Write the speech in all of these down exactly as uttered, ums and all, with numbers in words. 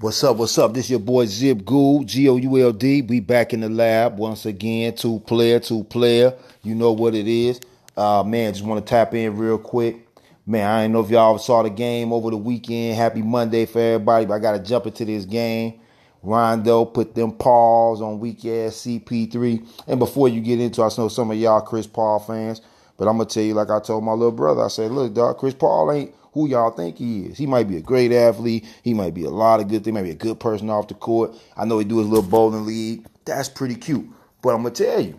What's up, what's up? This your boy Zip Gould, G O U L D. We back in the lab once again, two player, two player. You know what it is. Uh, man, just want to tap in real quick. Man, I ain't know if y'all saw the game over the weekend. Happy Monday for everybody, but I got to jump into this game. Rondo put them paws on weak-ass C P three. And before you get into it, I know some of y'all Chris Paul fans, but I'm going to tell you like I told my little brother. I said, look, dog, Chris Paul ain't who y'all think he is. He might be a great athlete. He might be a lot of good things. He might be a good person off the court. I know he do his little bowling league. That's pretty cute. But I'm going to tell you,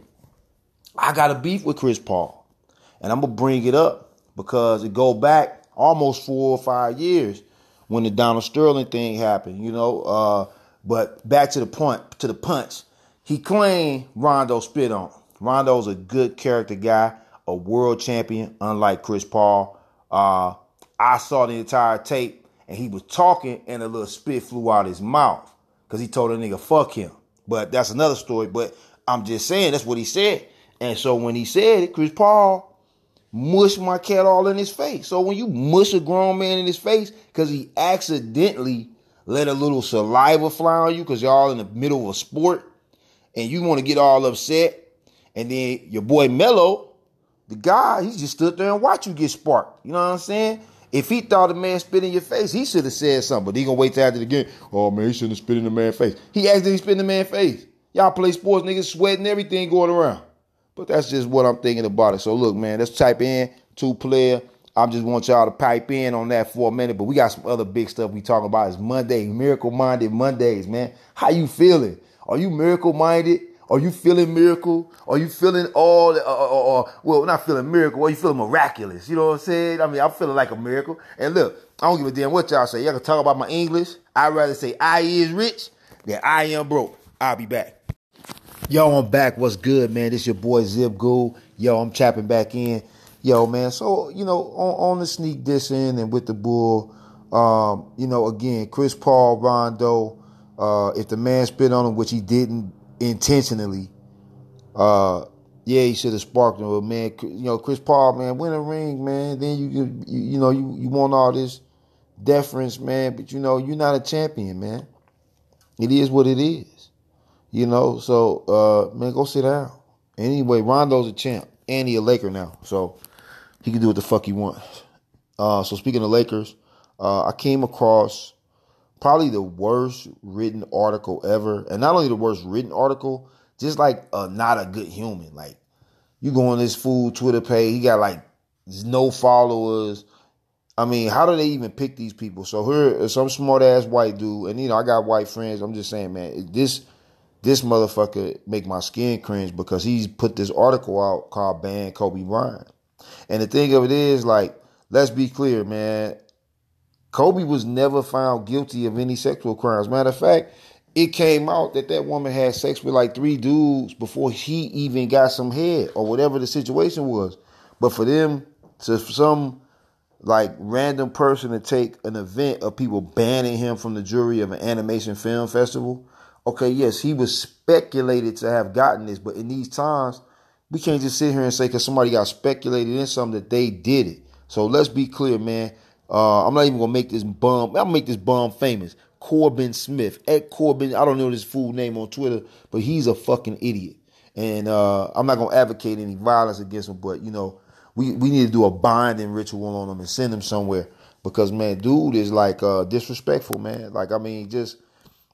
I got a beef with Chris Paul. And I'm going to bring it up because it go back almost four or five years when the Donald Sterling thing happened, you know. Uh, but back to the point, to the punch. He claimed Rondo spit on him. Rondo's a good character guy, a world champion, unlike Chris Paul. Uh I saw the entire tape, and he was talking, and a little spit flew out his mouth because he told a nigga, fuck him. But that's another story, but I'm just saying that's what he said. And so when he said it, Chris Paul mushed my cat all in his face. So when you mush a grown man in his face because he accidentally let a little saliva fly on you because y'all in the middle of a sport, and you want to get all upset, and then your boy Melo, the guy, he just stood there and watched you get sparked. You know what I'm saying? If he thought the man spit in your face, he should have said something. But he going to wait till after the game. Oh, man, he shouldn't have spit in the man's face. He actually spit in the man's face. Y'all play sports, niggas sweating, everything going around. But that's just what I'm thinking about it. So, look, man, let's type in two player. I just want y'all to pipe in on that for a minute. But we got some other big stuff we talking about. It's Monday, Miracle-Minded Mondays, man. How you feeling? Are you miracle-minded? Are you feeling miracle? Are you feeling all, or, or, or well, not feeling miracle, are you feeling miraculous? You know what I'm saying? I mean, I'm feeling like a miracle. And look, I don't give a damn what y'all say. Y'all can talk about my English. I'd rather say I is rich than I am broke. I'll be back. Yo, I'm back. What's good, man? This your boy Zip Gould. Yo, I'm chapping back in. Yo, man, so, you know, on, on the sneak dissing and with the bull, um, you know, again, Chris Paul, Rondo, uh, if the man spit on him, which he didn't, intentionally, uh, yeah, he should have sparked him. But man, you know, Chris Paul, man, win a ring, man. Then you, you, you know, you, you want all this deference, man. But you know, you're not a champion, man. It is what it is, you know. So, uh, man, go sit down. Anyway, Rondo's a champ, and he a Laker now, so he can do what the fuck he wants. Uh, so speaking of Lakers, uh, I came across probably the worst written article ever. And not only the worst written article, just like a, not a good human. Like, you go on this fool Twitter page, he got like no followers. I mean, how do they even pick these people? So here is some smart ass white dude. And, you know, I got white friends. I'm just saying, man, this this motherfucker make my skin cringe because he's put this article out called Ban Kobe Bryant. And the thing of it is, like, let's be clear, man. Kobe was never found guilty of any sexual crimes. Matter of fact, it came out that that woman had sex with like three dudes before he even got some head or whatever the situation was. But for them, to some like random person to take an event of people banning him from the jury of an animation film festival, okay, yes, he was speculated to have gotten this. But in these times, we can't just sit here and say because somebody got speculated in something that they did it. So let's be clear, man. Uh, I'm not even gonna make this bum. I'm gonna make this bum famous. Corbin Smith, at Corbin. I don't know his full name on Twitter, but he's a fucking idiot. And uh, I'm not gonna advocate any violence against him. But you know, we, we need to do a binding ritual on him and send him somewhere because man, dude is like uh, disrespectful, man. Like I mean, just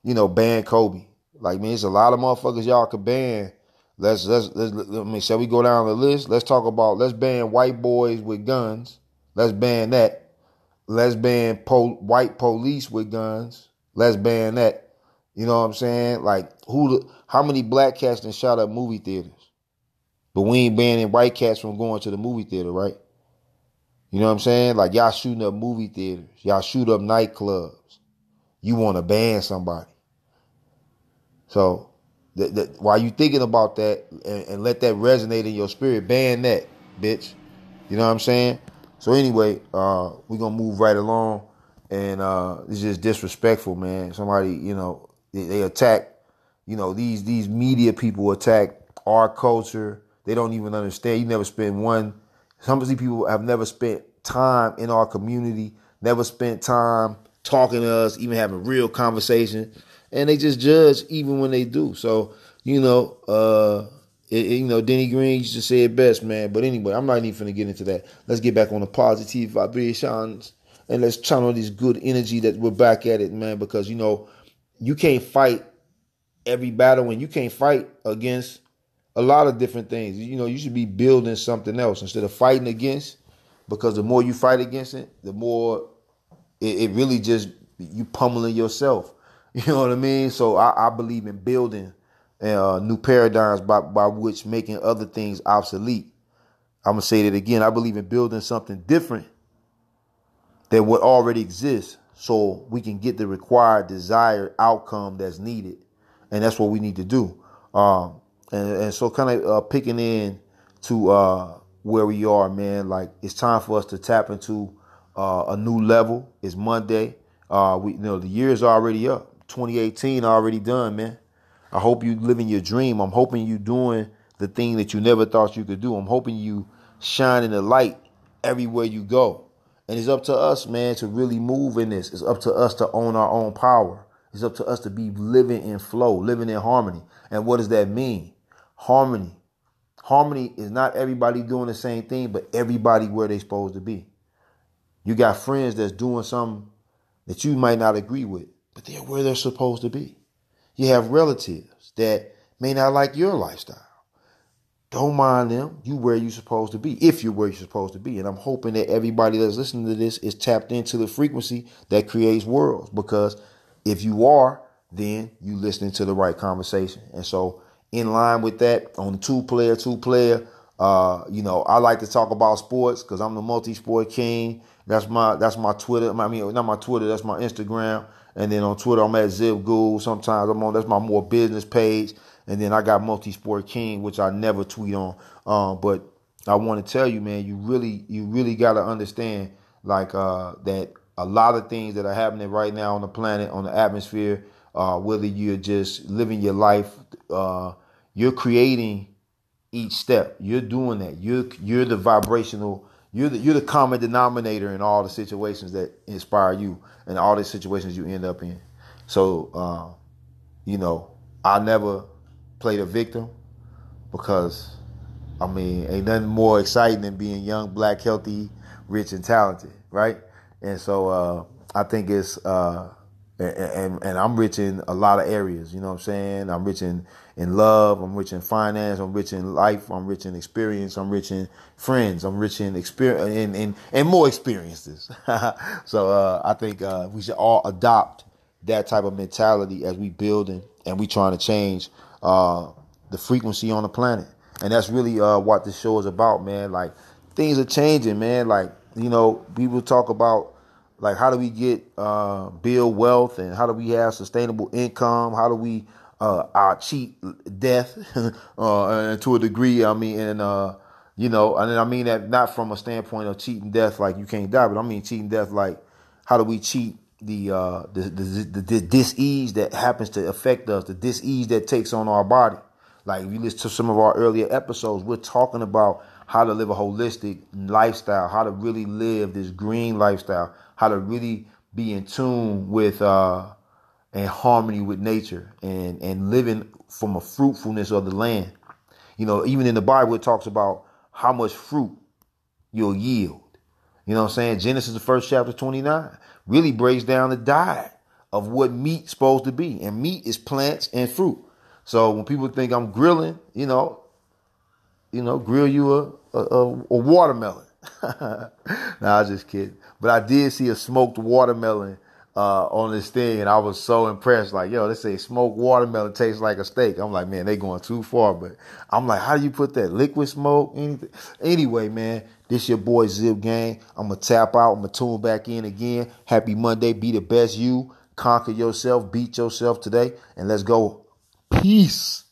you know, ban Kobe. Like man, it's a lot of motherfuckers y'all could ban. Let's let's let's. I mean, shall we go down the list? Let's talk about. Let's ban white boys with guns. Let's ban that. Let's ban po- white police with guns. Let's ban that. You know what I'm saying? Like, who? The, how many black cats done shot up movie theaters? But we ain't banning white cats from going to the movie theater, right? You know what I'm saying? Like, y'all shooting up movie theaters. Y'all shoot up nightclubs. You want to ban somebody. So, th- th- while you thinking about that and, and let that resonate in your spirit, ban that, bitch. You know what I'm saying? So anyway, uh, we're going to move right along, and uh, it's just disrespectful, man. Somebody, you know, they, they attack, you know, these these media people attack our culture. They don't even understand. You never spend one. Some of these people have never spent time in our community, never spent time talking to us, even having real conversation, and they just judge even when they do. So, you know, uh, it, it, you know, Denny Green used to say it best, man. But anyway, I'm not even finna get into that. Let's get back on the positive vibrations and let's channel this good energy that we're back at it, man. Because, you know, you can't fight every battle, and you can't fight against a lot of different things. You know, you should be building something else instead of fighting against, because the more you fight against it, the more it, it really just, you pummeling yourself. You know what I mean? So I, I believe in building uh, new paradigms by, by which making other things obsolete. I'm going to say that again. I believe in building something different than what already exists so we can get the required desired outcome that's needed. And that's what we need to do. Um, And, and so kind of uh, picking in to uh, where we are, man, like it's time for us to tap into uh, a new level. It's Monday. Uh, we, you know, the year's already up. twenty eighteen already done, man. I hope you living your dream. I'm hoping you doing the thing that you never thought you could do. I'm hoping you shining the light everywhere you go. And it's up to us, man, to really move in this. It's up to us to own our own power. It's up to us to be living in flow, living in harmony. And what does that mean? Harmony. Harmony is not everybody doing the same thing, but everybody where they supposed to be. You got friends that's doing something that you might not agree with, but they're where they're supposed to be. You have relatives that may not like your lifestyle. Don't mind them. You where you're supposed to be, if you're where you're supposed to be. And I'm hoping that everybody that's listening to this is tapped into the frequency that creates worlds, because if you are, then you listening to the right conversation. And so, in line with that, on the two-player, two-player, uh, you know, I like to talk about sports because I'm the Multisport King. That's my that's my Twitter. I mean, not my Twitter. That's my Instagram. And then on Twitter, I'm at Zip Gould. Sometimes I'm on. That's my more business page. And then I got Multisport King, which I never tweet on. Um, but I want to tell you, man, you really you really got to understand like uh, that a lot of things that are happening right now on the planet, on the atmosphere. Uh, whether you're just living your life, uh, you're creating each step. You're doing that. You're you're the vibrational. You're the, you're the common denominator in all the situations that inspire you and all the situations you end up in. So, uh, you know, I never played a victim because, I mean, ain't nothing more exciting than being young, black, healthy, rich, and talented, right? And so uh, I think it's... Uh, And, and and I'm rich in a lot of areas, you know what I'm saying? I'm rich in, in love, I'm rich in finance, I'm rich in life, I'm rich in experience, I'm rich in friends, I'm rich in experience and, and, and more experiences. So uh, I think uh, we should all adopt that type of mentality as we building and we trying to change uh, the frequency on the planet. And that's really uh, what this show is about, man. Like, things are changing, man. Like, you know, people talk about, like, how do we get uh, build wealth, and how do we have sustainable income? How do we uh, cheat death uh, to a degree? I mean, and uh, you know, and I mean that not from a standpoint of cheating death, like you can't die, but I mean cheating death, like how do we cheat the uh, the, the, the, the dis-ease that happens to affect us, the dis-ease that takes on our body? Like, if you listen to some of our earlier episodes, we're talking about how to live a holistic lifestyle, how to really live this green lifestyle, how to really be in tune with uh, and harmony with nature, and, and living from a fruitfulness of the land. You know, even in the Bible, it talks about how much fruit you'll yield. You know what I'm saying? Genesis, the first chapter, twenty-nine, really breaks down the diet of what meat's supposed to be. And meat is plants and fruit. So when people think I'm grilling, you know, you know, grill you a, a, a watermelon. Nah, I was just kidding. But I did see a smoked watermelon uh, on this thing, and I was so impressed. Like, yo, they say smoked watermelon tastes like a steak. I'm like, man, they going too far. But I'm like, how do you put that? Liquid smoke? Anything? Anyway, man, this your boy Zip Gang. I'm going to tap out. I'm going to tune back in again. Happy Monday. Be the best you. Conquer yourself. Beat yourself today. And let's go. Peace.